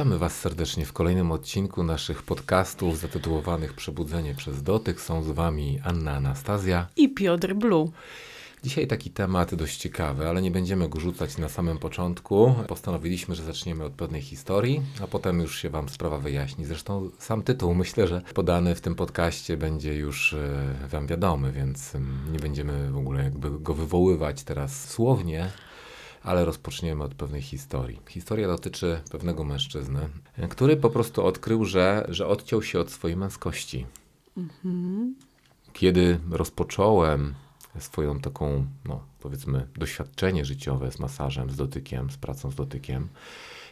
Witamy Was serdecznie w kolejnym odcinku naszych podcastów zatytułowanych Przebudzenie przez dotyk. Są z Wami Anna Anastazja i Piotr Blue. Dzisiaj taki temat dość ciekawy, ale nie będziemy go rzucać na samym początku. Postanowiliśmy, że zaczniemy od pewnej historii, a potem już się Wam sprawa wyjaśni. Zresztą sam tytuł, myślę, że podany w tym podcaście będzie już Wam wiadomy, więc nie będziemy w ogóle jakby go wywoływać teraz słownie. Ale rozpoczniemy od pewnej historii. Historia dotyczy pewnego mężczyzny, który po prostu odkrył, że odciął się od swojej męskości. Kiedy rozpocząłem swoją taką, powiedzmy, doświadczenie życiowe z masażem, z dotykiem, z pracą z dotykiem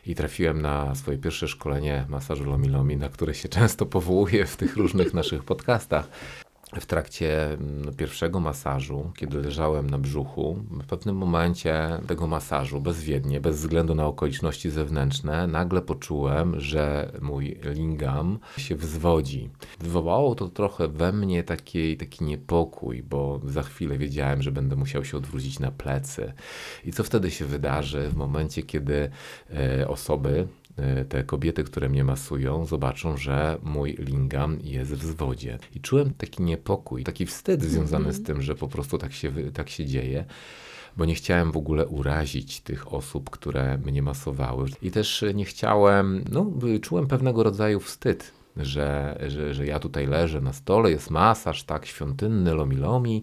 i trafiłem na swoje pierwsze szkolenie masażu Lomi Lomi, na które się często powołuję w tych różnych naszych podcastach. W trakcie pierwszego masażu, kiedy leżałem na brzuchu, w pewnym momencie tego masażu, bezwiednie, bez względu na okoliczności zewnętrzne, nagle poczułem, że mój lingam się wzwodzi. Wywołało to trochę we mnie taki niepokój, bo za chwilę wiedziałem, że będę musiał się odwrócić na plecy. I co wtedy się wydarzy w momencie, kiedy te kobiety, które mnie masują, zobaczą, że mój lingam jest w zwodzie. I czułem taki niepokój, taki wstyd związany z tym, że po prostu tak się dzieje, bo nie chciałem w ogóle urazić tych osób, które mnie masowały. I też nie chciałem, czułem pewnego rodzaju wstyd, że ja tutaj leżę na stole, jest masaż tak świątynny Lomi Lomi,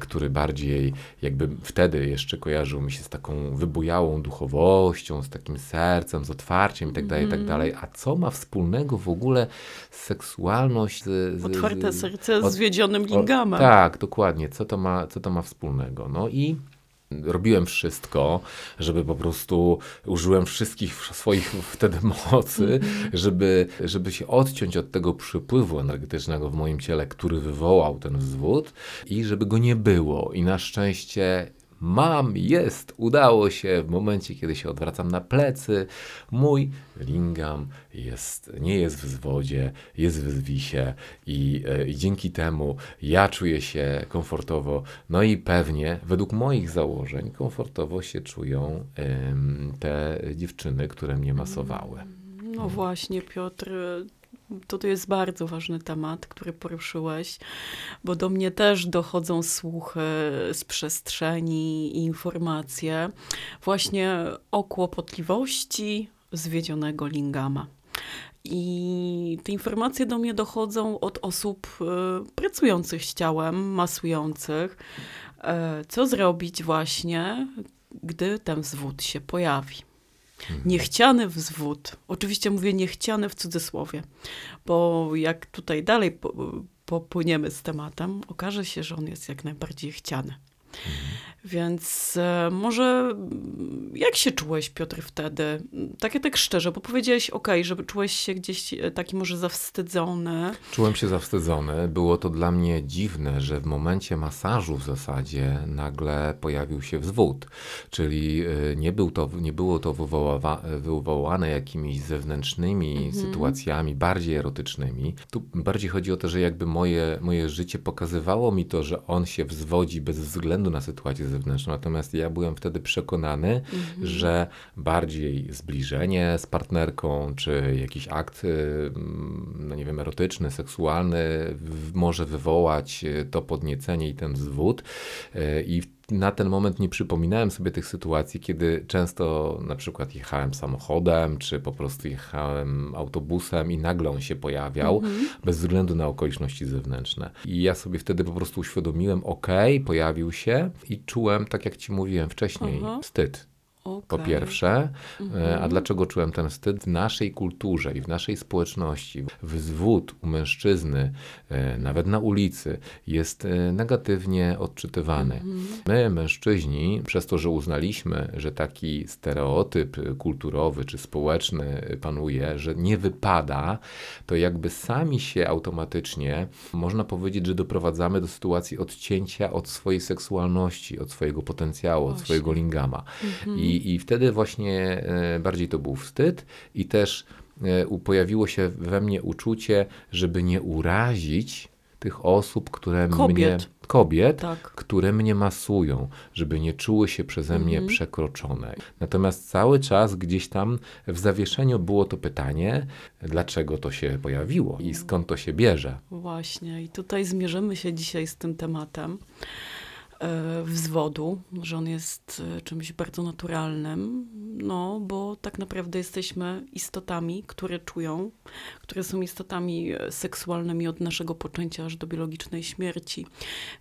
który bardziej jakby wtedy jeszcze kojarzył mi się z taką wybujałą duchowością, z takim sercem, z otwarciem i tak dalej. A co ma wspólnego w ogóle seksualność z otwarte serce zwiedzionym lingamem. Tak, dokładnie. Co to ma wspólnego? I robiłem wszystko, żeby po prostu użyłem wszystkich swoich wtedy mocy, żeby się odciąć od tego przypływu energetycznego w moim ciele, który wywołał ten wzwód i żeby go nie było. I na szczęście udało się w momencie, kiedy się odwracam na plecy, mój lingam nie jest w zwodzie, jest w zwisie i dzięki temu ja czuję się komfortowo, i pewnie według moich założeń komfortowo się czują te dziewczyny, które mnie masowały. Właśnie, Piotr. To jest bardzo ważny temat, który poruszyłeś, bo do mnie też dochodzą słuchy z przestrzeni i informacje właśnie o kłopotliwości zwiedzionego lingama. I te informacje do mnie dochodzą od osób pracujących z ciałem, masujących. Co zrobić właśnie, gdy ten zwód się pojawi? Niechciany wzwód. Oczywiście mówię niechciany w cudzysłowie, bo jak tutaj dalej popłyniemy z tematem, okaże się, że on jest jak najbardziej chciany. Więc może jak się czułeś, Piotr, wtedy? Tak szczerze, bo powiedziałeś że czułeś się gdzieś taki może zawstydzony. Czułem się zawstydzony. Było to dla mnie dziwne, że w momencie masażu w zasadzie nagle pojawił się wzwód. Czyli nie było to wywołane jakimiś zewnętrznymi sytuacjami, bardziej erotycznymi. Tu bardziej chodzi o to, że jakby moje życie pokazywało mi to, że on się wzwodzi bez względu na sytuację zewnętrzną, natomiast ja byłem wtedy przekonany, że bardziej zbliżenie z partnerką, czy jakiś akt, erotyczny, seksualny może wywołać to podniecenie i ten zwód i na ten moment nie przypominałem sobie tych sytuacji, kiedy często na przykład jechałem samochodem, czy po prostu jechałem autobusem i nagle on się pojawiał, bez względu na okoliczności zewnętrzne. I ja sobie wtedy po prostu uświadomiłem, pojawił się i czułem, tak jak ci mówiłem wcześniej, wstyd. Po pierwsze, a dlaczego czułem ten wstyd? W naszej kulturze i w naszej społeczności wzwód u mężczyzny, nawet na ulicy, jest negatywnie odczytywany. My, mężczyźni, przez to, że uznaliśmy, że taki stereotyp kulturowy czy społeczny panuje, że nie wypada, to jakby sami się automatycznie, można powiedzieć, że doprowadzamy do sytuacji odcięcia od swojej seksualności, od swojego potencjału, od swojego lingama. I wtedy właśnie bardziej to był wstyd i też pojawiło się we mnie uczucie, żeby nie urazić tych osób, które które mnie masują, żeby nie czuły się przeze mnie przekroczone. Natomiast cały czas gdzieś tam w zawieszeniu było to pytanie, dlaczego to się pojawiło i skąd to się bierze. Właśnie i tutaj zmierzymy się dzisiaj z tym tematem wzwodu, że on jest czymś bardzo naturalnym, no bo tak naprawdę jesteśmy istotami, które czują, które są istotami seksualnymi od naszego poczęcia aż do biologicznej śmierci.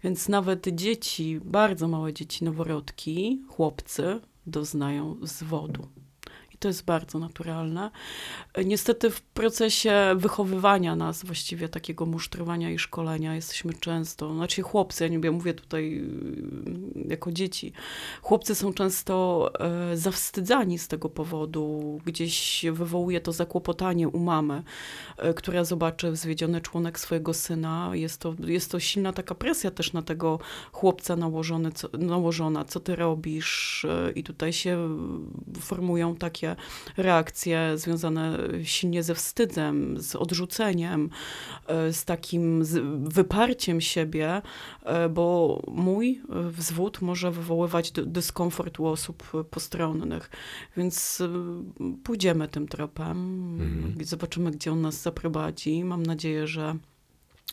Więc nawet dzieci, bardzo małe dzieci, noworodki, chłopcy doznają wzwodu. To jest bardzo naturalne. Niestety w procesie wychowywania nas, właściwie takiego musztrowania i szkolenia, jesteśmy często, znaczy chłopcy, ja mówię tutaj jako dzieci, chłopcy są często zawstydzani z tego powodu. Gdzieś wywołuje to zakłopotanie u mamy, która zobaczy zwiedziony członek swojego syna. Jest to silna taka presja też na tego chłopca nałożona, co ty robisz, i tutaj się formują takie reakcje związane silnie ze wstydem, z odrzuceniem, z takim wyparciem siebie, bo mój wzwód może wywoływać dyskomfort u osób postronnych. Więc pójdziemy tym tropem, zobaczymy, gdzie on nas zaprowadzi. Mam nadzieję,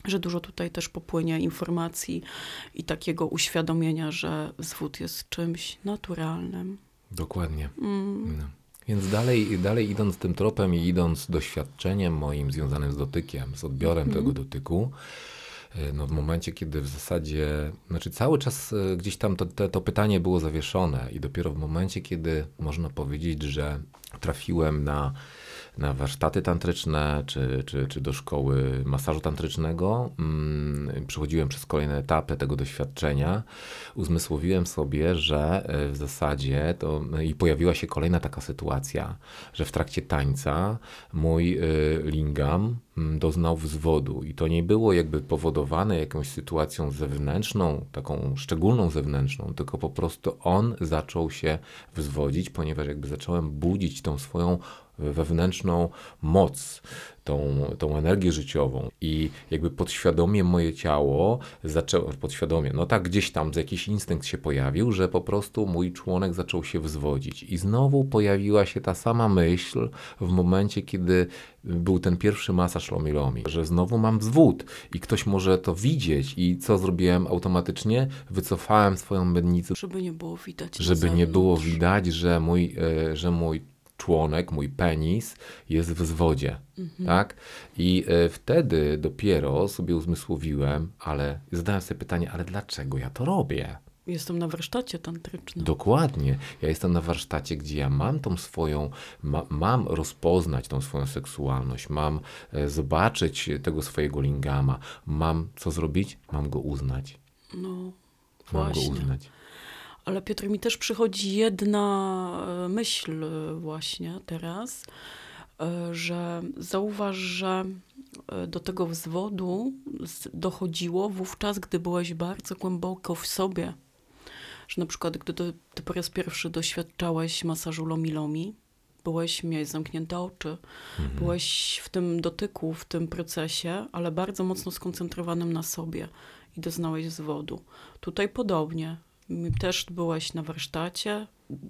że dużo tutaj też popłynie informacji i takiego uświadomienia, że wzwód jest czymś naturalnym. Dokładnie. No. Więc dalej idąc tym tropem i idąc doświadczeniem moim związanym z dotykiem, z odbiorem tego dotyku, no w momencie, kiedy w zasadzie, znaczy cały czas gdzieś tam to pytanie było zawieszone i dopiero w momencie, kiedy można powiedzieć, że trafiłem na warsztaty tantryczne, czy do szkoły masażu tantrycznego. Przechodziłem przez kolejne etapy tego doświadczenia. Uzmysłowiłem sobie, że w zasadzie i pojawiła się kolejna taka sytuacja, że w trakcie tańca mój lingam doznał wzwodu i to nie było jakby powodowane jakąś sytuacją zewnętrzną, taką szczególną zewnętrzną, tylko po prostu on zaczął się wzwodzić, ponieważ jakby zacząłem budzić tą swoją wewnętrzną moc, tą energię życiową i jakby podświadomie moje ciało zaczęło, gdzieś tam z jakiś instynkt się pojawił, że po prostu mój członek zaczął się wzwodzić i znowu pojawiła się ta sama myśl w momencie, kiedy był ten pierwszy masaż Lomi Lomi, że znowu mam wzwód i ktoś może to widzieć i co zrobiłem automatycznie? Wycofałem swoją miednicę, żeby nie było widać, że mój członek, mój penis jest w zwodzie, tak? I wtedy dopiero sobie uzmysłowiłem, ale zadałem sobie pytanie, ale dlaczego ja to robię? Jestem na warsztacie tantrycznym. Dokładnie. Ja jestem na warsztacie, gdzie ja mam tą swoją, mam rozpoznać tą swoją seksualność, mam zobaczyć tego swojego lingama, mam co zrobić? Mam go uznać. Ale Piotr, mi też przychodzi jedna myśl właśnie teraz, że zauważ, że do tego wzwodu dochodziło wówczas, gdy byłeś bardzo głęboko w sobie. Że na przykład, gdy ty po raz pierwszy doświadczałeś masażu Lomi Lomi, miałeś zamknięte oczy, byłeś w tym dotyku, w tym procesie, ale bardzo mocno skoncentrowanym na sobie i doznałeś wzwodu. Tutaj podobnie. Też byłeś na warsztacie,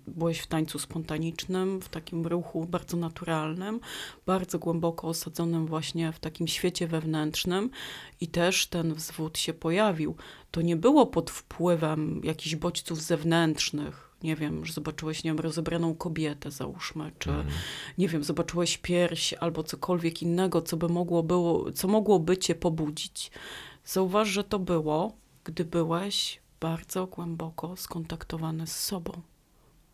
byłeś w tańcu spontanicznym, w takim ruchu bardzo naturalnym, bardzo głęboko osadzonym właśnie w takim świecie wewnętrznym i też ten wzwód się pojawił. To nie było pod wpływem jakichś bodźców zewnętrznych. Nie wiem, że zobaczyłeś, rozebraną kobietę, załóżmy, czy zobaczyłeś pierś albo cokolwiek innego, co mogłoby cię pobudzić. Zauważ, że to było, gdy byłeś bardzo głęboko skontaktowane z sobą.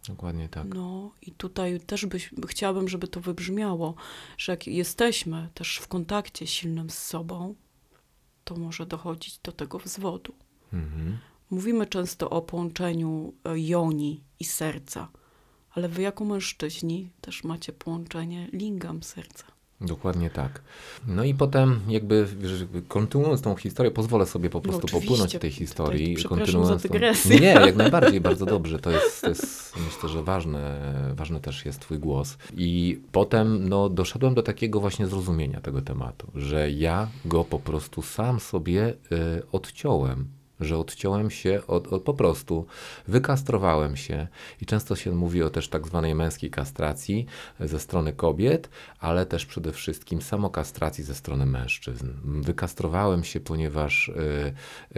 Dokładnie tak. No i tutaj też chciałabym, żeby to wybrzmiało, że jak jesteśmy też w kontakcie silnym z sobą, to może dochodzić do tego wzwodu. Mówimy często o połączeniu joni i serca, ale wy jako mężczyźni też macie połączenie lingam serca. Dokładnie tak. No i potem jakby kontynuując tą historię, pozwolę sobie po prostu popłynąć w tej historii. Przepraszam za dygresję. Nie, jak najbardziej, bardzo dobrze. To jest myślę, że ważny też jest twój głos. I potem doszedłem do takiego właśnie zrozumienia tego tematu, że ja go po prostu sam sobie odciąłem. Że odciąłem się, po prostu wykastrowałem się i często się mówi o też tak zwanej męskiej kastracji ze strony kobiet, ale też przede wszystkim samokastracji ze strony mężczyzn. Wykastrowałem się, ponieważ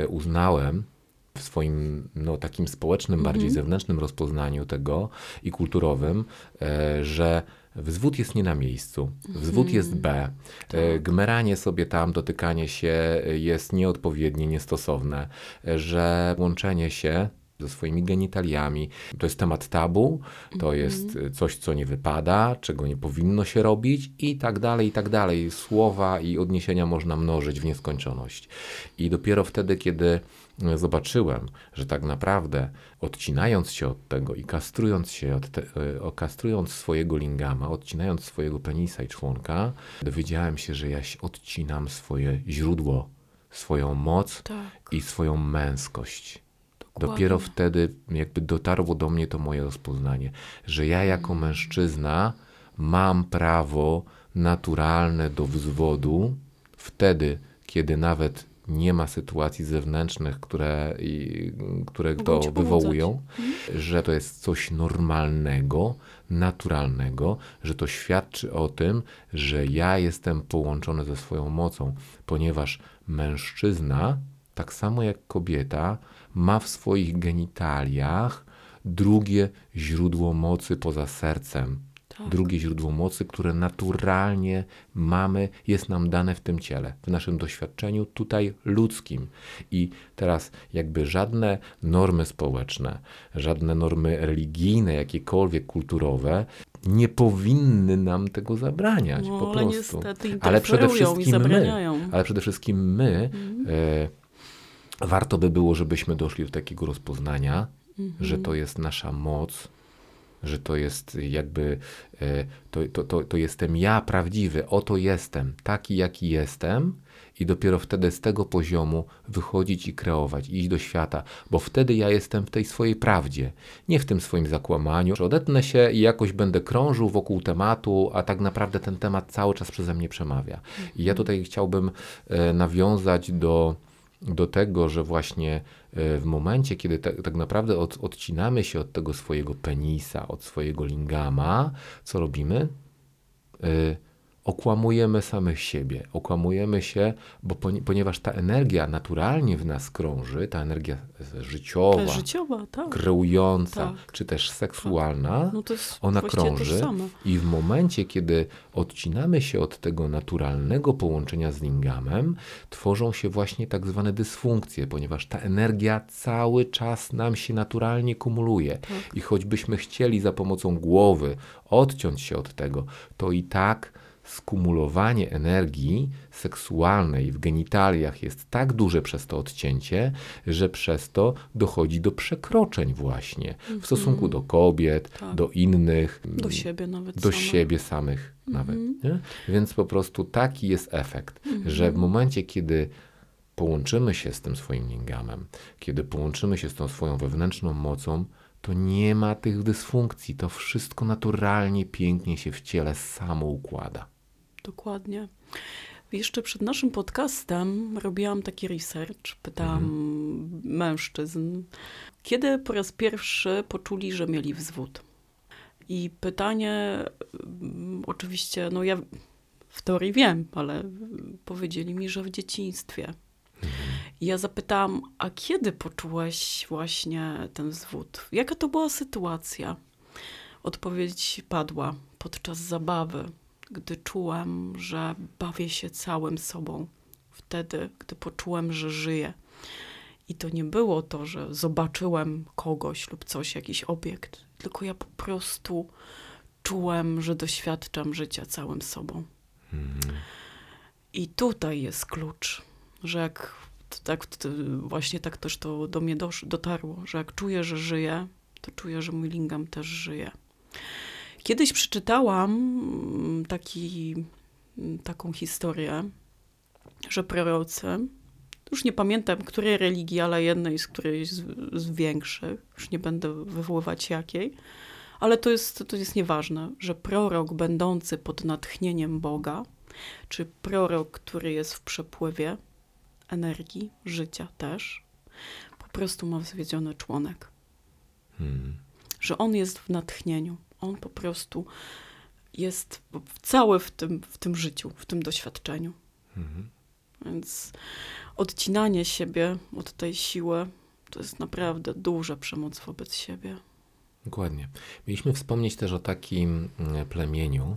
uznałem w swoim takim społecznym, bardziej zewnętrznym rozpoznaniu tego i kulturowym, że wzwód jest nie na miejscu, wzwód jest B, gmeranie sobie tam, dotykanie się jest nieodpowiednie, niestosowne, że łączenie się ze swoimi genitaliami to jest temat tabu, to jest coś, co nie wypada, czego nie powinno się robić i tak dalej, i tak dalej. Słowa i odniesienia można mnożyć w nieskończoność. I dopiero wtedy, kiedy zobaczyłem, że tak naprawdę odcinając się od tego i kastrując swojego lingama, odcinając swojego penisa i członka, dowiedziałem się, że ja odcinam swoje źródło, swoją moc i swoją męskość. Dokładnie. Dopiero wtedy jakby dotarło do mnie to moje rozpoznanie, że ja jako mężczyzna mam prawo naturalne do wzwodu wtedy, kiedy nawet nie ma sytuacji zewnętrznych, które to wywołują, że to jest coś normalnego, naturalnego, że to świadczy o tym, że ja jestem połączony ze swoją mocą, ponieważ mężczyzna, tak samo jak kobieta, ma w swoich genitaliach drugie źródło mocy poza sercem. Drugie źródło mocy, które naturalnie mamy, jest nam dane w tym ciele, w naszym doświadczeniu tutaj ludzkim. I teraz jakby żadne normy społeczne, żadne normy religijne, jakiekolwiek kulturowe, nie powinny nam tego zabraniać po prostu. Ale przede wszystkim my, warto by było, żebyśmy doszli do takiego rozpoznania, że to jest nasza moc, że to jest jakby, to jestem ja prawdziwy, oto jestem, taki jaki jestem i dopiero wtedy z tego poziomu wychodzić i kreować, iść do świata, bo wtedy ja jestem w tej swojej prawdzie, nie w tym swoim zakłamaniu, że odetnę się i jakoś będę krążył wokół tematu, a tak naprawdę ten temat cały czas przeze mnie przemawia. I ja tutaj chciałbym nawiązać do tego, że właśnie w momencie, kiedy tak naprawdę odcinamy się od tego swojego penisa, od swojego lingama, co robimy? Okłamujemy samych siebie, okłamujemy się, bo ponieważ ta energia naturalnie w nas krąży, ta energia życiowa, kreująca, czy też seksualna, ona krąży i w momencie, kiedy odcinamy się od tego naturalnego połączenia z lingamem, tworzą się właśnie tak zwane dysfunkcje, ponieważ ta energia cały czas nam się naturalnie kumuluje i choćbyśmy chcieli za pomocą głowy odciąć się od tego, to i tak skumulowanie energii seksualnej w genitaliach jest tak duże przez to odcięcie, że przez to dochodzi do przekroczeń właśnie w stosunku do kobiet, do innych, do siebie nawet samych nawet. Nie? Więc po prostu taki jest efekt, że w momencie, kiedy połączymy się z tym swoim lingamem, kiedy połączymy się z tą swoją wewnętrzną mocą, to nie ma tych dysfunkcji. To wszystko naturalnie, pięknie się w ciele samo układa. Dokładnie. Jeszcze przed naszym podcastem robiłam taki research. Pytałam mężczyzn, kiedy po raz pierwszy poczuli, że mieli wzwód. I pytanie, oczywiście, ja w teorii wiem, ale powiedzieli mi, że w dzieciństwie. Ja zapytałam, a kiedy poczułeś właśnie ten wzwód? Jaka to była sytuacja? Odpowiedź padła: podczas zabawy, gdy czułem, że bawię się całym sobą. Wtedy, gdy poczułem, że żyję. I to nie było to, że zobaczyłem kogoś lub coś, jakiś obiekt, tylko ja po prostu czułem, że doświadczam życia całym sobą. I tutaj jest klucz, że właśnie tak też to do mnie dotarło, że jak czuję, że żyję, to czuję, że mój lingam też żyje. Kiedyś przeczytałam taki taką historię, że prorocy, już nie pamiętam której religii, ale jednej z którejś z większych, już nie będę wywoływać jakiej, ale to jest nieważne, że prorok będący pod natchnieniem Boga, czy prorok, który jest w przepływie energii, życia też, po prostu ma zwiedziony członek. Że on jest w natchnieniu. On po prostu jest cały w tym życiu, w tym doświadczeniu. Więc odcinanie siebie od tej siły to jest naprawdę duża przemoc wobec siebie. Dokładnie. Mieliśmy wspomnieć też o takim plemieniu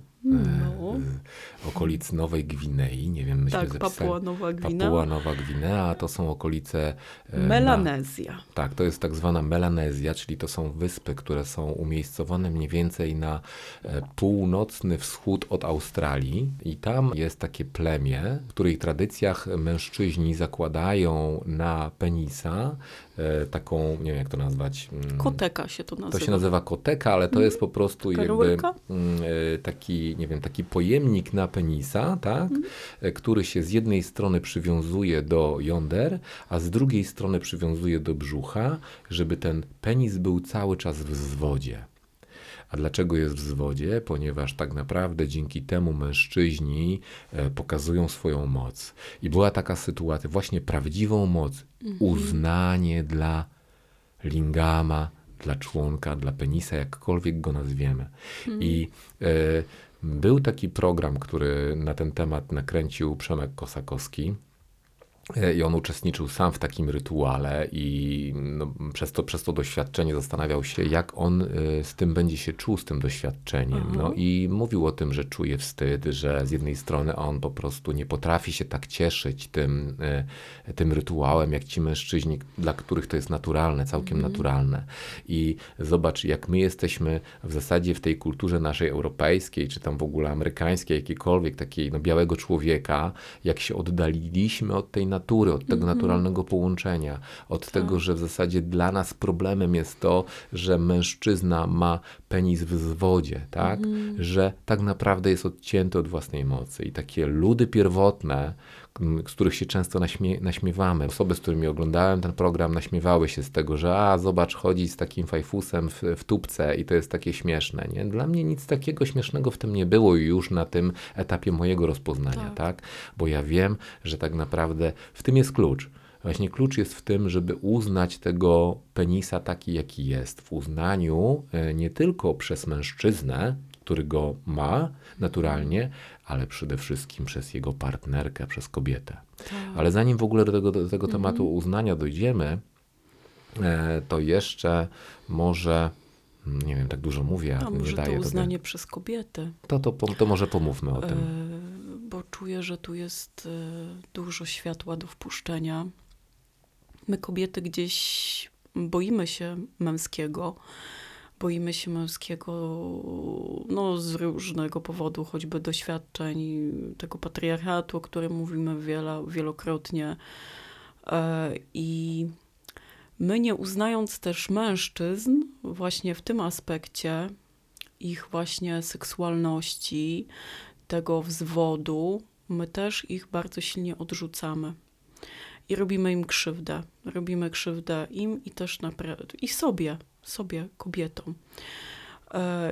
okolic Nowej Gwinei. Nie wiem, myślę, że Papua Nowa Gwinea. Papua Nowa Gwinea to są okolice. Melanezja. Tak, to jest tak zwana Melanezja, czyli to są wyspy, które są umiejscowane mniej więcej na północny wschód od Australii. I tam jest takie plemię, w których tradycjach mężczyźni zakładają na penisa taką, nie wiem jak to nazwać. Koteka się to nazywa. To się nazywa koteka, ale to jest po prostu taki pojemnik na penisa, tak? Który się z jednej strony przywiązuje do jąder, a z drugiej strony przywiązuje do brzucha, żeby ten penis był cały czas w zwodzie. A dlaczego jest w zwodzie? Ponieważ tak naprawdę dzięki temu mężczyźni pokazują swoją moc. I była taka sytuacja, właśnie prawdziwą moc, uznanie dla lingama, dla członka, dla penisa, jakkolwiek go nazwiemy. I był taki program, który na ten temat nakręcił Przemek Kosakowski. I on uczestniczył sam w takim rytuale i przez to doświadczenie zastanawiał się, jak on z tym będzie się czuł, z tym doświadczeniem. No i mówił o tym, że czuje wstyd, że z jednej strony on po prostu nie potrafi się tak cieszyć tym rytuałem, jak ci mężczyźni, dla których to jest naturalne, całkiem naturalne. I zobacz, jak my jesteśmy w zasadzie w tej kulturze naszej europejskiej, czy tam w ogóle amerykańskiej, jakiejkolwiek takiej białego człowieka, jak się oddaliliśmy od tej natury, od tego naturalnego połączenia, od tego, że w zasadzie dla nas problemem jest to, że mężczyzna ma penis w zwodzie, tak? Że tak naprawdę jest odcięty od własnej mocy i takie ludy pierwotne, z których się często naśmiewamy. Osoby, z którymi oglądałem ten program, naśmiewały się z tego, że zobacz, chodzi z takim fajfusem w tubce i to jest takie śmieszne. Nie? Dla mnie nic takiego śmiesznego w tym nie było już na tym etapie mojego rozpoznania. Tak? Bo ja wiem, że tak naprawdę w tym jest klucz. Właśnie klucz jest w tym, żeby uznać tego penisa taki, jaki jest. W uznaniu nie tylko przez mężczyznę, który go ma naturalnie, ale przede wszystkim przez jego partnerkę, przez kobietę. Ale zanim w ogóle do tego tematu uznania dojdziemy, to jeszcze może, nie wiem, tak dużo mówię, a może to uznanie przez kobietę. To może pomówmy o tym. Bo czuję, że tu jest dużo światła do wpuszczenia. My kobiety gdzieś boimy się męskiego, z różnego powodu, choćby doświadczeń tego patriarchatu, o którym mówimy wielokrotnie. I my, nie uznając też mężczyzn właśnie w tym aspekcie, ich właśnie seksualności, tego wzwodu, my też ich bardzo silnie odrzucamy. I robimy im krzywdę. Robimy krzywdę im i też i sobie, kobietom.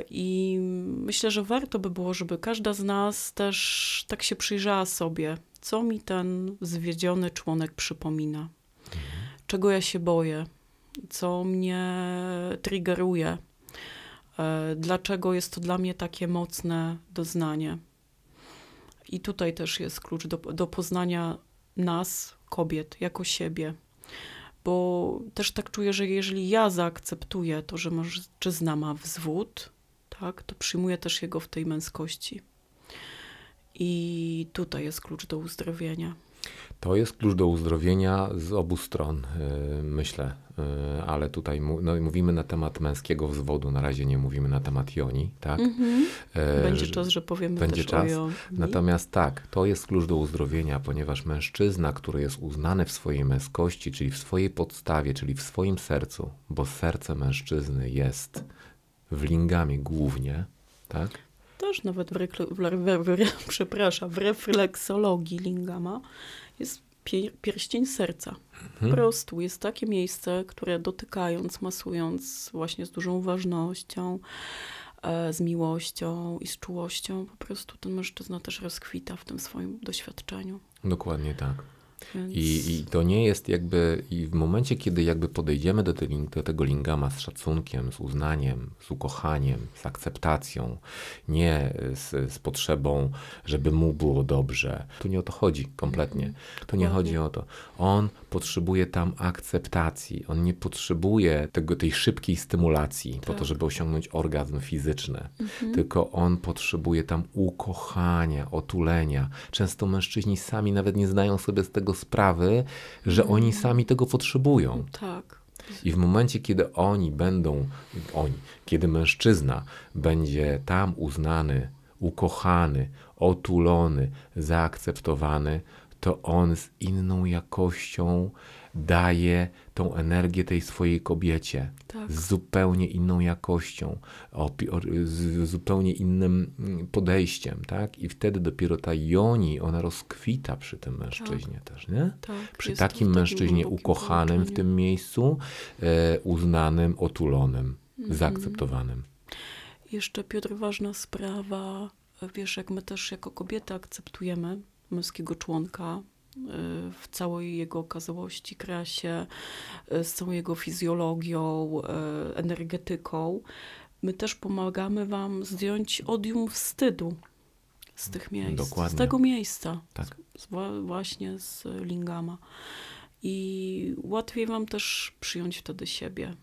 I myślę, że warto by było, żeby każda z nas też tak się przyjrzała sobie, co mi ten zwiedziony członek przypomina, czego ja się boję, co mnie triggeruje, dlaczego jest to dla mnie takie mocne doznanie. I tutaj też jest klucz do poznania nas, kobiet, jako siebie. Bo też tak czuję, że jeżeli ja zaakceptuję to, że mężczyzna ma wzwód, tak, to przyjmuję też jego w tej męskości. I tutaj jest klucz do uzdrowienia. To jest klucz do uzdrowienia z obu stron, myślę. Ale tutaj mówimy na temat męskiego wzwodu, na razie nie mówimy na temat joni, tak? Będzie czas, że powiemy też o joni. Natomiast tak, to jest klucz do uzdrowienia, ponieważ mężczyzna, który jest uznany w swojej męskości, czyli w swojej podstawie, czyli w swoim sercu, bo serce mężczyzny jest w lingamie głównie, tak? też nawet w refleksologii lingama jest pierścień serca. Po prostu jest takie miejsce, które dotykając, masując właśnie z dużą uważnością, z miłością i z czułością, po prostu ten mężczyzna też rozkwita w tym swoim doświadczeniu. Dokładnie tak. Więc... I to nie jest jakby, i w momencie, kiedy jakby podejdziemy do tego lingama z szacunkiem, z uznaniem, z ukochaniem, z akceptacją, nie z potrzebą, żeby mu było dobrze. Tu nie o to chodzi kompletnie. Tu nie chodzi o to. On potrzebuje tam akceptacji. On nie potrzebuje tej szybkiej stymulacji po to, żeby osiągnąć orgazm fizyczny. Tylko on potrzebuje tam ukochania, otulenia. Często mężczyźni sami nawet nie zdają sobie z tego sprawy, że oni sami tego potrzebują. Tak. I w momencie, kiedy kiedy mężczyzna będzie tam uznany, ukochany, otulony, zaakceptowany, to on z inną jakością daje tą energię tej swojej kobiecie. Tak. Z zupełnie inną jakością, z zupełnie innym podejściem, tak? I wtedy dopiero ta joni, ona rozkwita przy tym mężczyźnie też, nie? Tak, przy takim mężczyźnie ukochanym w tym miejscu, uznanym, otulonym, zaakceptowanym. Jeszcze, Piotr, ważna sprawa, wiesz, jak my też jako kobiety akceptujemy męskiego członka, w całej jego okazałości, krasie, z całą jego fizjologią, energetyką. My też pomagamy wam zdjąć odium wstydu z tych miejsc. Dokładnie. Z tego miejsca. Tak. Właśnie z lingama. I łatwiej wam też przyjąć wtedy siebie.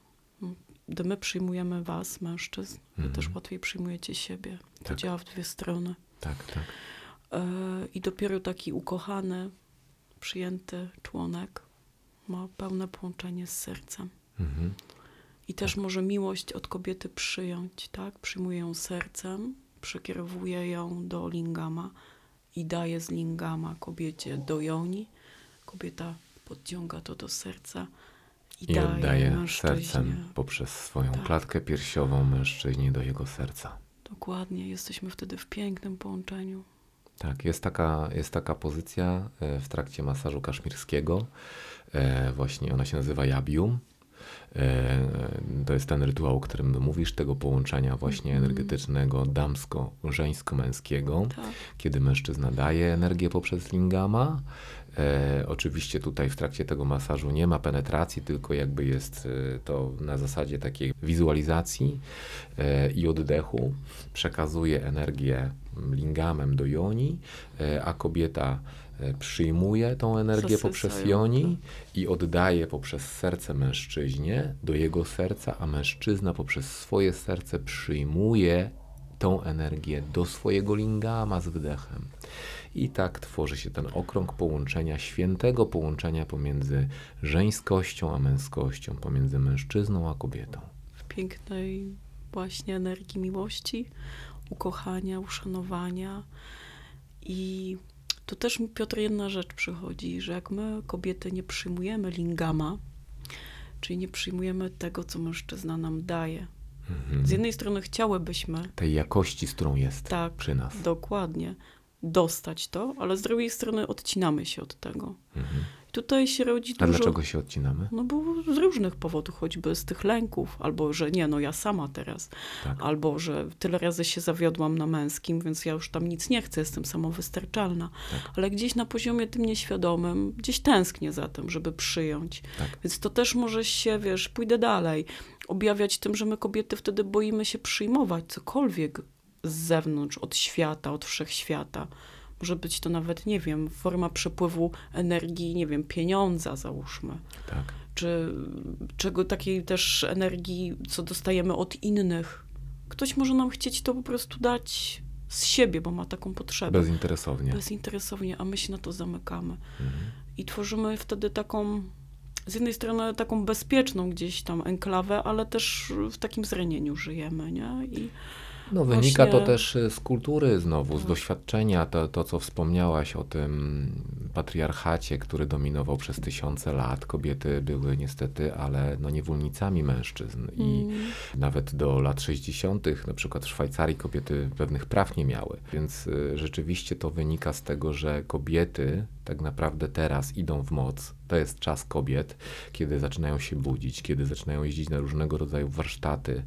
Gdy my przyjmujemy was, mężczyzn, wy też łatwiej przyjmujecie siebie. To działa w dwie strony. Tak, tak. I dopiero taki ukochany, przyjęty członek ma pełne połączenie z sercem. I też może miłość od kobiety przyjąć, tak? Przyjmuje ją sercem, przekierowuje ją do lingama i daje z lingama kobiecie do joni. Kobieta podciąga to do serca i oddaje mężczyźnie. Sercem poprzez swoją klatkę piersiową mężczyźnie do jego serca. Dokładnie. Jesteśmy wtedy w pięknym połączeniu. Tak, jest taka pozycja w trakcie masażu kaszmirskiego, właśnie ona się nazywa jabium. To jest ten rytuał, o którym mówisz, tego połączenia właśnie energetycznego, damsko-żeńsko-męskiego, kiedy mężczyzna daje energię poprzez lingama. Oczywiście tutaj w trakcie tego masażu nie ma penetracji, tylko jakby jest to na zasadzie takiej wizualizacji i oddechu. Przekazuje energię lingamem do joni, a kobieta przyjmuje tą energię poprzez joni i oddaje poprzez serce mężczyźnie do jego serca, a mężczyzna poprzez swoje serce przyjmuje tą energię do swojego lingama z wydechem. I tak tworzy się ten okrąg połączenia, świętego połączenia pomiędzy żeńskością a męskością, pomiędzy mężczyzną a kobietą. W pięknej właśnie energii miłości, ukochania, uszanowania. I to też, Piotr, jedna rzecz przychodzi, że jak my, kobiety, nie przyjmujemy lingama, czyli nie przyjmujemy tego, co mężczyzna nam daje. Z jednej strony chciałybyśmy... tej jakości, z którą jest przy nas. Dokładnie. Dostać to, ale z drugiej strony odcinamy się od tego. Tutaj się rodzi dużo... A dlaczego się odcinamy? No bo z różnych powodów, choćby z tych lęków, albo że nie, no ja sama teraz, albo że tyle razy się zawiodłam na męskim, więc ja już tam nic nie chcę, jestem samowystarczalna. Ale gdzieś na poziomie tym nieświadomym, gdzieś tęsknię za tym, żeby przyjąć. Więc to też może się, wiesz, pójdę dalej, objawiać tym, że my kobiety wtedy boimy się przyjmować cokolwiek z zewnątrz, od świata, od wszechświata. Może być to nawet, nie wiem, forma przepływu energii, nie wiem, pieniądza załóżmy. Czy czego takiej też energii, co dostajemy od innych. Ktoś może nam chcieć to po prostu dać z siebie, bo ma taką potrzebę. Bezinteresownie. Bezinteresownie, a my się na to zamykamy. I tworzymy wtedy taką, z jednej strony taką bezpieczną gdzieś tam enklawę, ale też w takim zranieniu żyjemy, nie? I No, wynika to też z kultury znowu, z doświadczenia, to co wspomniałaś o tym patriarchacie, który dominował przez tysiące lat. Kobiety były niestety, ale no, niewolnicami mężczyzn i nawet do lat 60. na przykład w Szwajcarii kobiety pewnych praw nie miały, więc rzeczywiście to wynika z tego, że kobiety tak naprawdę teraz idą w moc. To jest czas kobiet, kiedy zaczynają się budzić, kiedy zaczynają jeździć na różnego rodzaju warsztaty,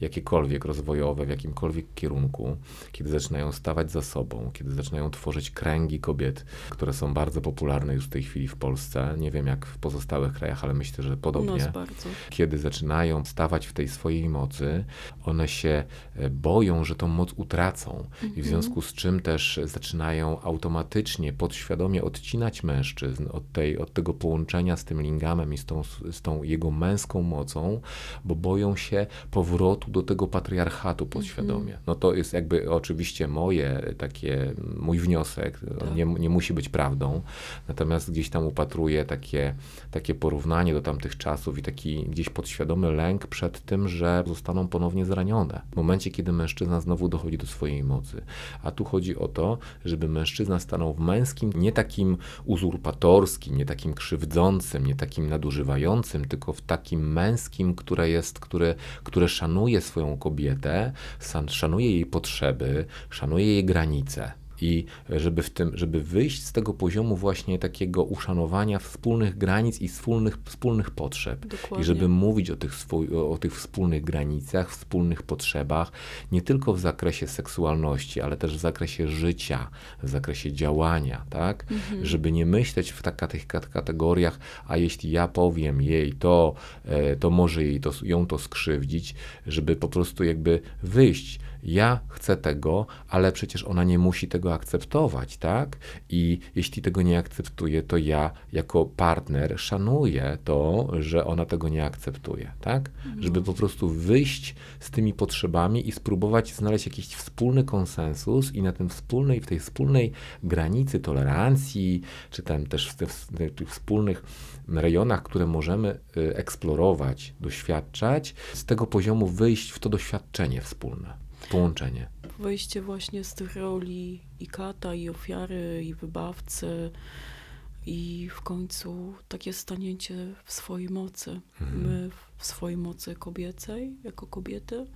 jakiekolwiek rozwojowe, w jakimkolwiek kierunku, kiedy zaczynają stawać za sobą, kiedy zaczynają tworzyć kręgi kobiet, które są bardzo popularne już w tej chwili w Polsce. Nie wiem jak w pozostałych krajach, ale myślę, że podobnie. No, kiedy zaczynają stawać w tej swojej mocy, one się boją, że tą moc utracą i w związku z czym też zaczynają automatycznie, podświadomie odcinać mężczyzn od tego połączenia z tym lingamem i z tą jego męską mocą, bo boją się powrotu do tego patriarchatu podświadomie. No to jest jakby oczywiście mój wniosek, on nie musi być prawdą, natomiast gdzieś tam upatruję takie porównanie do tamtych czasów i taki gdzieś podświadomy lęk przed tym, że zostaną ponownie zranione. W momencie, kiedy mężczyzna znowu dochodzi do swojej mocy. A tu chodzi o to, żeby mężczyzna stanął w męskim, nie takim uzurpatorskim, nie takim krzywdzącym, nie takim nadużywającym, tylko w takim męskim, które szanuje swoją kobietę, szanuje jej potrzeby, szanuje jej granice. I żeby wyjść z tego poziomu właśnie takiego uszanowania wspólnych granic i wspólnych potrzeb. Dokładnie. I żeby mówić o tych wspólnych granicach, wspólnych potrzebach, nie tylko w zakresie seksualności, ale też w zakresie życia, w zakresie działania, tak? Żeby nie myśleć w tych kategoriach, a jeśli ja powiem jej to, to może ją to skrzywdzić, żeby po prostu jakby wyjść. Ja chcę tego, ale przecież ona nie musi tego akceptować, tak? I jeśli tego nie akceptuje, to ja jako partner szanuję to, że ona tego nie akceptuje, tak? Żeby po prostu wyjść z tymi potrzebami i spróbować znaleźć jakiś wspólny konsensus i na tym w tej wspólnej granicy tolerancji, czy tam też w tych wspólnych rejonach, które możemy eksplorować, doświadczać, z tego poziomu wyjść w to doświadczenie wspólne. Połączenie. Wejście właśnie z tych roli i kata, i ofiary, i wybawcy, i w końcu takie stanięcie w swojej mocy. My w swojej mocy kobiecej, jako kobiety,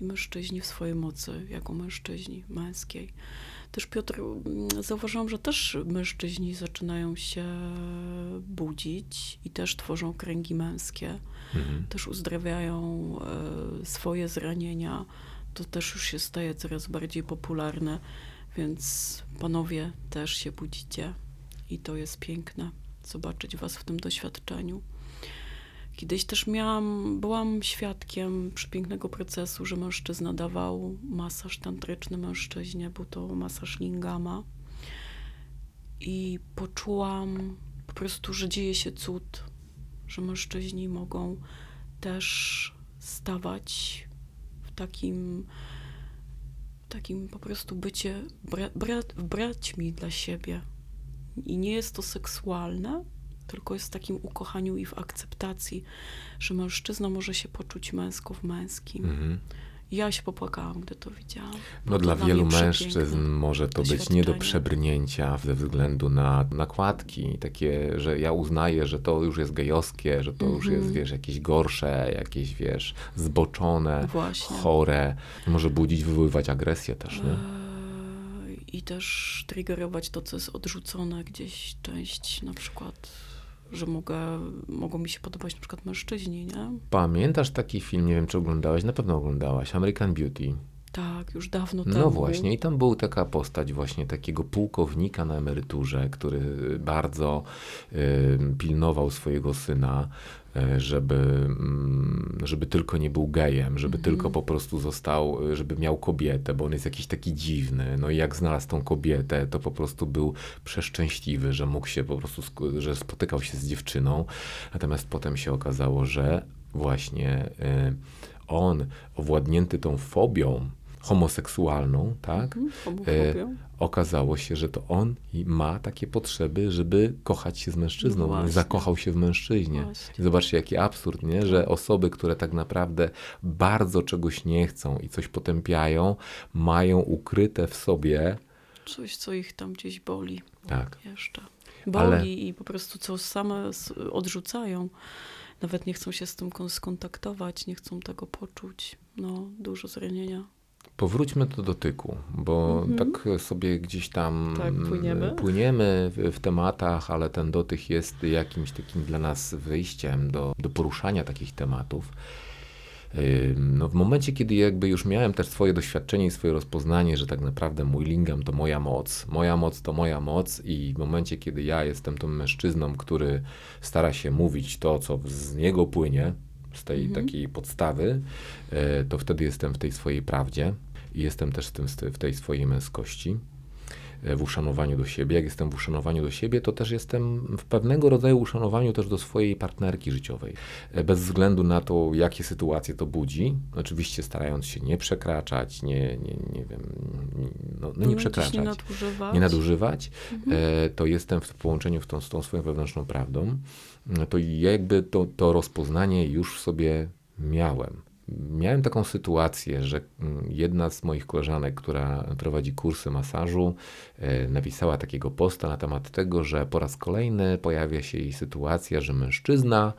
i mężczyźni w swojej mocy, jako mężczyźni, męskiej. Też Piotr, zauważyłam, że też mężczyźni zaczynają się budzić i też tworzą kręgi męskie. Też uzdrawiają swoje zranienia. To też już się staje coraz bardziej popularne, więc panowie też się budzicie i to jest piękne, zobaczyć was w tym doświadczeniu. Kiedyś też byłam świadkiem przepięknego procesu, że mężczyzna dawał masaż tantryczny mężczyźnie, był to masaż lingama i poczułam po prostu, że dzieje się cud, że mężczyźni mogą też stawać takim po prostu bycie braćmi dla siebie. I nie jest to seksualne, tylko jest w takim ukochaniu i w akceptacji, że mężczyzna może się poczuć męsko w męskim. Ja się popłakałam, gdy to widziałam. No dla wielu mężczyzn może to być nie do przebrnięcia ze względu na nakładki. Takie, że ja uznaję, że to już jest gejowskie, że to już jest, jakieś gorsze, jakieś, zboczone, właśnie. Chore. Może budzić, wywoływać agresję też, nie? I też triggerować to, co jest odrzucone gdzieś, część na przykład... że mogą mi się podobać na przykład mężczyźni, nie? Pamiętasz taki film, nie wiem czy oglądałaś, na pewno oglądałaś, American Beauty. Tak, już dawno temu. No właśnie, i tam była taka postać właśnie takiego pułkownika na emeryturze, który bardzo pilnował swojego syna, żeby tylko nie był gejem, żeby tylko po prostu żeby miał kobietę, bo on jest jakiś taki dziwny. No i jak znalazł tą kobietę, to po prostu był przeszczęśliwy, że mógł się po prostu, że spotykał się z dziewczyną. Natomiast potem się okazało, że właśnie on, owładnięty tą fobią, homoseksualną, tak? Okazało się, że to on ma takie potrzeby, żeby kochać się z mężczyzną. No zakochał się w mężczyźnie. Właśnie. Zobaczcie, jaki absurd, nie? Że osoby, które tak naprawdę bardzo czegoś nie chcą i coś potępiają, mają ukryte w sobie coś, co ich tam gdzieś boli. Tak. Jeszcze. Boli i po prostu co same odrzucają. Nawet nie chcą się z tym skontaktować, nie chcą tego poczuć. No, dużo zranienia. Powróćmy do dotyku, bo tak sobie gdzieś tam płyniemy w tematach, ale ten dotyk jest jakimś takim dla nas wyjściem do poruszania takich tematów. No, w momencie, kiedy jakby już miałem też swoje doświadczenie i swoje rozpoznanie, że tak naprawdę mój lingam to moja moc to moja moc i w momencie, kiedy ja jestem tym mężczyzną, który stara się mówić to, co z niego płynie, z tej takiej podstawy, to wtedy jestem w tej swojej prawdzie i jestem też w tej swojej męskości, w uszanowaniu do siebie. Jak jestem w uszanowaniu do siebie, to też jestem w pewnego rodzaju uszanowaniu też do swojej partnerki życiowej. Bez względu na to, jakie sytuacje to budzi, oczywiście starając się nie przekraczać, nie przekraczać, nie nadużywać, to jestem w połączeniu z tą swoją wewnętrzną prawdą. To jakby to rozpoznanie już w sobie miałem. Miałem taką sytuację, że jedna z moich koleżanek, która prowadzi kursy masażu, napisała takiego posta na temat tego, że po raz kolejny pojawia się jej sytuacja, że mężczyzna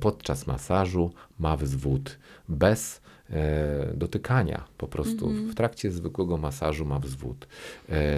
podczas masażu ma wzwód bez dotykania, po prostu w trakcie zwykłego masażu ma wzwód.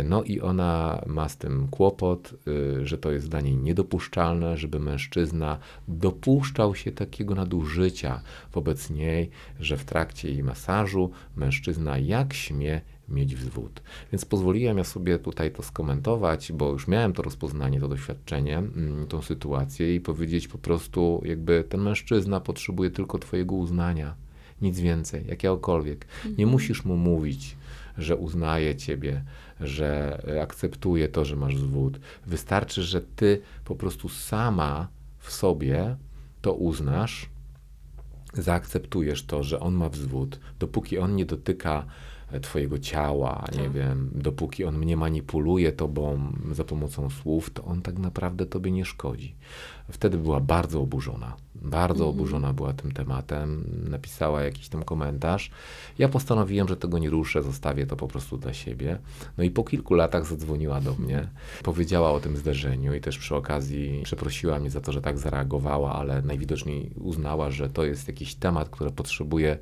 No i ona ma z tym kłopot, że to jest dla niej niedopuszczalne, żeby mężczyzna dopuszczał się takiego nadużycia wobec niej, że w trakcie jej masażu mężczyzna jak śmie mieć wzwód. Więc pozwoliłem ja sobie tutaj to skomentować, bo już miałem to rozpoznanie, to doświadczenie, tą sytuację i powiedzieć po prostu jakby ten mężczyzna potrzebuje tylko twojego uznania. Nic więcej, jakiegokolwiek. Nie musisz mu mówić, że uznaje ciebie, że akceptuje to, że masz zwód. Wystarczy, że ty po prostu sama w sobie to uznasz, zaakceptujesz to, że on ma wzwód. Dopóki on nie dotyka twojego ciała, dopóki on mnie manipuluje tobą za pomocą słów, to on tak naprawdę tobie nie szkodzi. Wtedy była bardzo oburzona. Bardzo oburzona była tym tematem. Napisała jakiś tam komentarz. Ja postanowiłem, że tego nie ruszę, zostawię to po prostu dla siebie. No i po kilku latach zadzwoniła do mnie. Powiedziała o tym zdarzeniu i też przy okazji przeprosiła mnie za to, że tak zareagowała, ale najwidoczniej uznała, że to jest jakiś temat, który potrzebuje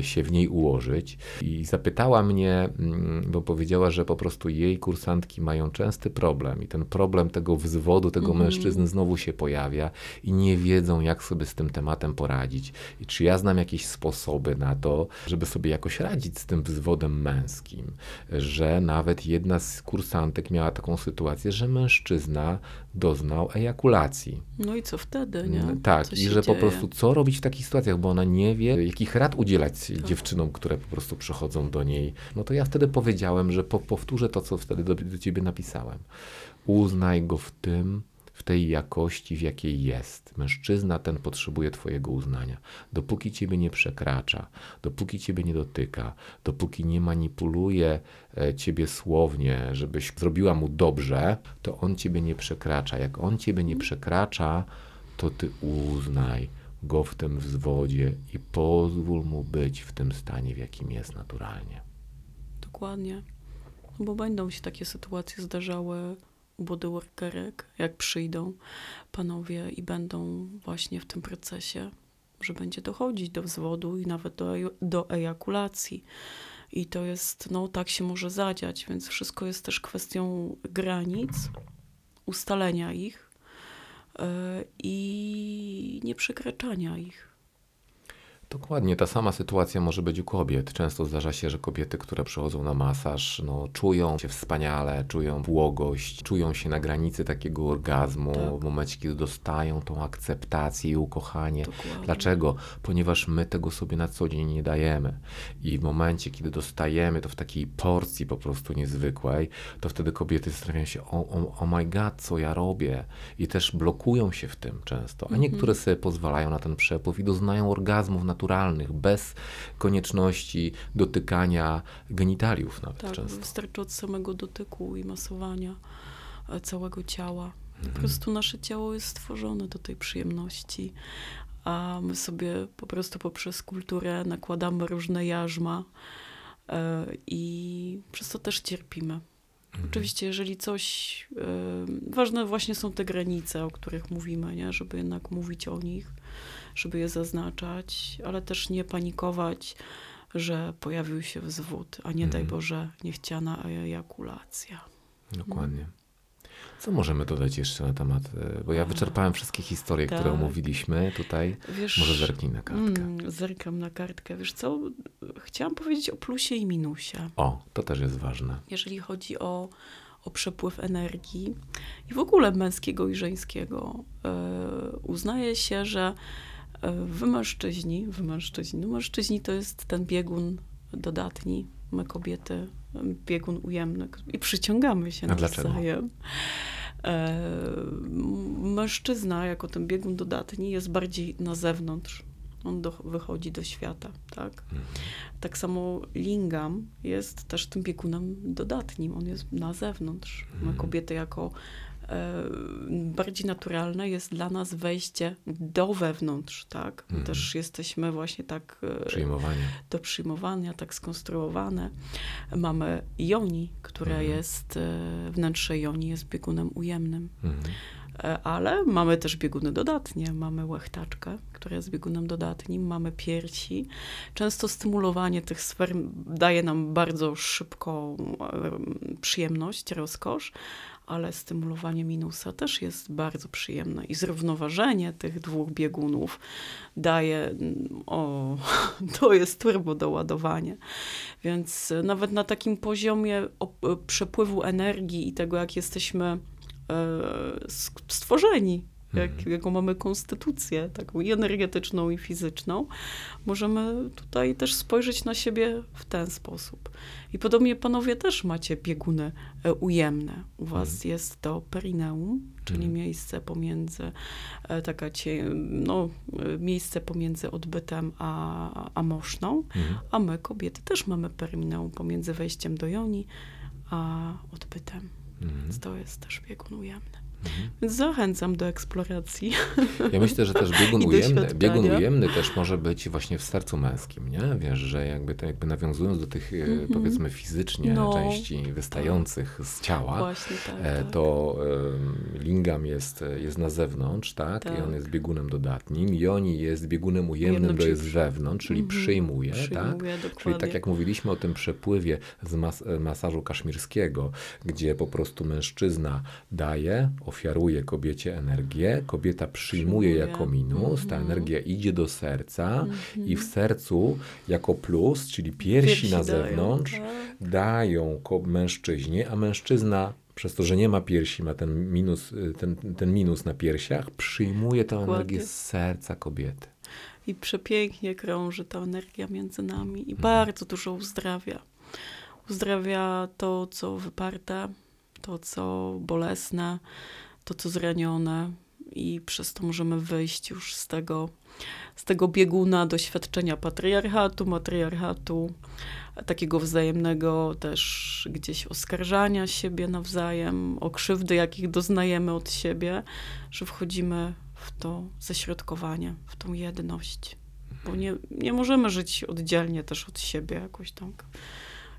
się w niej ułożyć. I zapytała mnie, bo powiedziała, że po prostu jej kursantki mają częsty problem i ten problem tego wzwodu, tego mężczyzny znowu się pojawia i nie wiedzą, jak sobie z tym tematem poradzić i czy ja znam jakieś sposoby na to, żeby sobie jakoś radzić z tym wzwodem męskim, że nawet jedna z kursantek miała taką sytuację, że mężczyzna doznał ejakulacji. No i co wtedy, nie? Tak, i że po prostu co robić w takich sytuacjach, bo ona nie wie, jakich rad udzielać dziewczynom, które po prostu przychodzą do niej. No to ja wtedy powiedziałem, że powtórzę to, co wtedy do ciebie napisałem. Uznaj go w tej jakości, w jakiej jest. Mężczyzna ten potrzebuje twojego uznania. Dopóki ciebie nie przekracza, dopóki ciebie nie dotyka, dopóki nie manipuluje ciebie słownie, żebyś zrobiła mu dobrze, to on ciebie nie przekracza. Jak on ciebie nie przekracza, to ty uznaj go w tym wzwodzie i pozwól mu być w tym stanie, w jakim jest naturalnie. Dokładnie. No bo będą się takie sytuacje zdarzały u bodyworkerek, jak przyjdą panowie i będą właśnie w tym procesie, że będzie dochodzić do wzwodu i nawet do ejakulacji. I to jest, no tak się może zadziać, więc wszystko jest też kwestią granic, ustalenia ich i nieprzekraczania ich. Dokładnie, ta sama sytuacja może być u kobiet. Często zdarza się, że kobiety, które przychodzą na masaż, no, czują się wspaniale, czują błogość, czują się na granicy takiego orgazmu, tak, w momencie, kiedy dostają tą akceptację i ukochanie. Dokładnie. Dlaczego? Ponieważ my tego sobie na co dzień nie dajemy. I w momencie, kiedy dostajemy to w takiej porcji po prostu niezwykłej, to wtedy kobiety zastanawiają się, oh my god, co ja robię? I też blokują się w tym często. A niektóre sobie pozwalają na ten przepływ i doznają orgazmów na naturalnych, bez konieczności dotykania genitaliów nawet często. Wystarczy od samego dotyku i masowania całego ciała. Po prostu nasze ciało jest stworzone do tej przyjemności, a my sobie po prostu poprzez kulturę nakładamy różne jarzma i przez to też cierpimy. Oczywiście, jeżeli coś... ważne właśnie są te granice, o których mówimy, nie? Żeby jednak mówić o nich, żeby je zaznaczać, ale też nie panikować, że pojawił się wzwód, a nie daj Boże niechciana ejakulacja. Dokładnie. Co możemy dodać jeszcze na temat? Bo ja wyczerpałem wszystkie historie, które omówiliśmy tutaj. Wiesz, może zerknij na kartkę. Zerkam na kartkę. Wiesz co? Chciałam powiedzieć o plusie i minusie. O, to też jest ważne. Jeżeli chodzi o przepływ energii i w ogóle męskiego i żeńskiego, uznaje się, że mężczyźni to jest ten biegun dodatni, my kobiety biegun ujemny i przyciągamy się nawzajem. Mężczyzna jako ten biegun dodatni jest bardziej na zewnątrz. On wychodzi do świata. Tak? Tak samo lingam jest też tym biegunem dodatnim. On jest na zewnątrz. My kobiety jako bardziej naturalne jest dla nas wejście do wewnątrz, tak? Też jesteśmy właśnie tak do przyjmowania, tak skonstruowane. Mamy joni, która jest, wnętrze joni jest biegunem ujemnym, ale mamy też bieguny dodatnie, mamy łechtaczkę, która jest biegunem dodatnim, mamy piersi. Często stymulowanie tych sfer daje nam bardzo szybką przyjemność, rozkosz, ale stymulowanie minusa też jest bardzo przyjemne i zrównoważenie tych dwóch biegunów daje, to jest turbo doładowanie. Więc nawet na takim poziomie przepływu energii i tego, jak jesteśmy stworzeni, jaką mamy konstytucję, taką i energetyczną, i fizyczną, możemy tutaj też spojrzeć na siebie w ten sposób. I podobnie panowie też macie bieguny ujemne. U was jest to perineum, czyli miejsce pomiędzy miejsce pomiędzy odbytem a moszną, a my kobiety też mamy perineum pomiędzy wejściem do joni a odbytem. Więc to jest też biegun ujemny. Więc zachęcam do eksploracji. Ja myślę, że też biegun ujemny też może być właśnie w sercu męskim, nie? Wiesz, że jakby nawiązując do tych powiedzmy fizycznie części wystających z ciała, właśnie, to lingam jest na zewnątrz, tak? I on jest biegunem dodatnim, joni jest biegunem ujemnym, bo jest wewnątrz, czyli przyjmuje, tak? Czyli tak jak mówiliśmy o tym przepływie z masażu kaszmirskiego, gdzie po prostu mężczyzna ofiaruje kobiecie energię, kobieta przyjmuje jako minus, ta energia idzie do serca i w sercu jako plus, czyli piersi na zewnątrz, dają mężczyźnie, a mężczyzna przez to, że nie ma piersi, ma ten minus na piersiach, przyjmuje tę energię z serca kobiety. I przepięknie krąży ta energia między nami i bardzo dużo uzdrawia. Uzdrawia to, co wyparte, to, co bolesne, to, co zranione i przez to możemy wyjść już z tego bieguna doświadczenia matriarchatu, takiego wzajemnego też gdzieś oskarżania siebie nawzajem, o krzywdy, jakich doznajemy od siebie, że wchodzimy w to ześrodkowanie, w tą jedność. Bo nie możemy żyć oddzielnie też od siebie jakoś tak.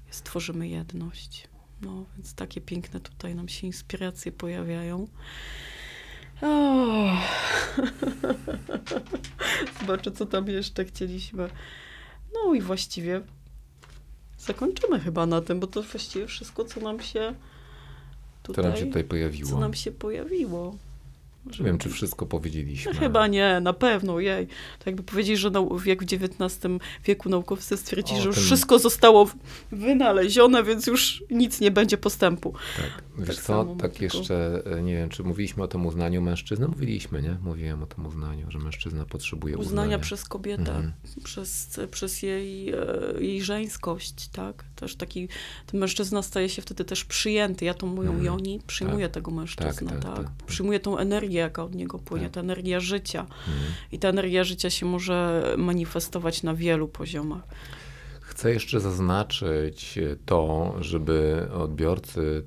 Stworzymy jedność. No, więc takie piękne tutaj nam się inspiracje pojawiają. Zobaczę, co tam jeszcze chcieliśmy. No i właściwie zakończymy chyba na tym, bo to właściwie wszystko, co nam się pojawiło. Nie wiem, czy wszystko powiedzieliśmy. No, chyba nie, na pewno, jej. To jakby powiedzieli, że jak w XIX wieku naukowcy stwierdzili, że już wszystko zostało wynalezione, więc już nic nie będzie postępu. Tak, wiesz co, tak jeszcze, nie wiem, czy mówiliśmy o tym uznaniu mężczyzny? Mówiliśmy, nie? Mówiłem o tym uznaniu, że mężczyzna potrzebuje uznania. Przez kobietę, przez jej żeńskość, tak? Też taki, ten mężczyzna staje się wtedy też przyjęty. Ja tą moją joni przyjmuję tego mężczyznę, tak? Przyjmuję tą energię energia, jaka od niego płynie, ta energia życia. I ta energia życia się może manifestować na wielu poziomach. Chcę jeszcze zaznaczyć to, żeby odbiorcy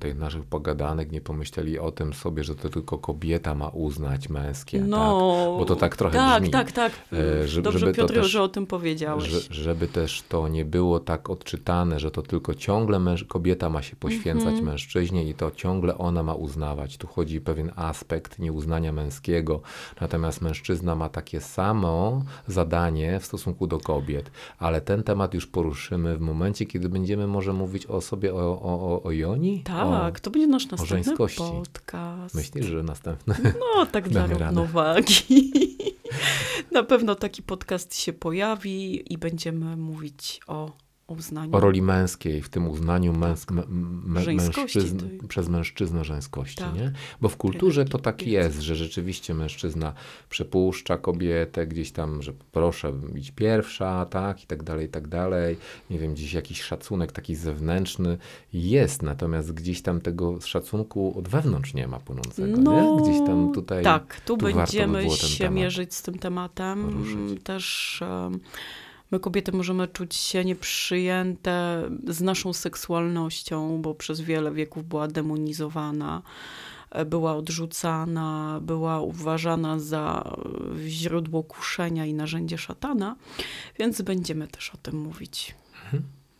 tych naszych pogadanek nie pomyśleli o tym sobie, że to tylko kobieta ma uznać męskie, tak? Bo to tak trochę brzmi. Tak. Dobrze, Piotr, że o tym powiedziałeś. Żeby też to nie było tak odczytane, że to tylko ciągle kobieta ma się poświęcać mężczyźnie i to ciągle ona ma uznawać. Tu chodzi o pewien aspekt nieuznania męskiego, natomiast mężczyzna ma takie samo zadanie w stosunku do kobiet. Ale ten temat już poruszymy w momencie, kiedy będziemy może mówić o sobie, o Joni? Tak, to będzie nasz następny podcast. Myślisz, że następny? Tak dla równowagi. Na pewno taki podcast się pojawi i będziemy mówić o uznaniu. O roli męskiej, w tym uznaniu przez mężczyznę żeńskości. Tak. Nie? Bo w kulturze to tak jest, że rzeczywiście mężczyzna przepuszcza kobietę gdzieś tam, że proszę być pierwsza, tak, i tak dalej, nie wiem, gdzieś jakiś szacunek taki zewnętrzny jest, natomiast gdzieś tam tego szacunku od wewnątrz nie ma płynącego, nie? Gdzieś tam tutaj. Tak, tu będziemy się mierzyć z tym tematem. Poruszyć. Też my kobiety możemy czuć się nieprzyjęte z naszą seksualnością, bo przez wiele wieków była demonizowana, była odrzucana, była uważana za źródło kuszenia i narzędzie szatana, więc będziemy też o tym mówić.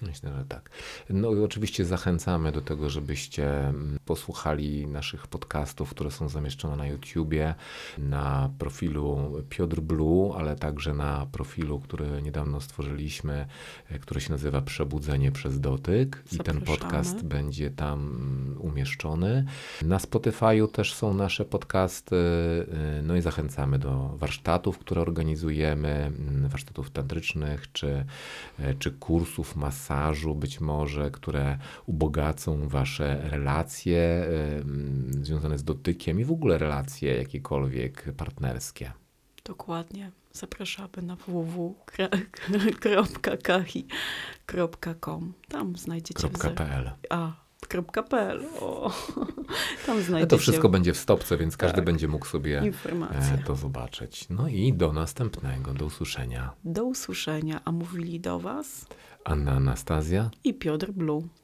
Myślę, że tak. I oczywiście zachęcamy do tego, żebyście posłuchali naszych podcastów, które są zamieszczone na YouTubie, na profilu Piotr Blue, ale także na profilu, który niedawno stworzyliśmy, który się nazywa Przebudzenie przez dotyk. Zapraszamy. I ten podcast będzie tam umieszczony. Na Spotify'u też są nasze podcasty, i zachęcamy do warsztatów, które organizujemy, warsztatów tantrycznych, czy kursów masażu, być może, które ubogacą wasze relacje związane z dotykiem i w ogóle relacje jakiekolwiek partnerskie. Dokładnie. Zapraszamy na www.kahi.com. Tam znajdziecie .pl. Tam znajdziecie. To wszystko będzie w stopce, więc każdy będzie mógł sobie to zobaczyć. I do następnego. Do usłyszenia. A mówili do was Anna Anastazja i Piotr Blue.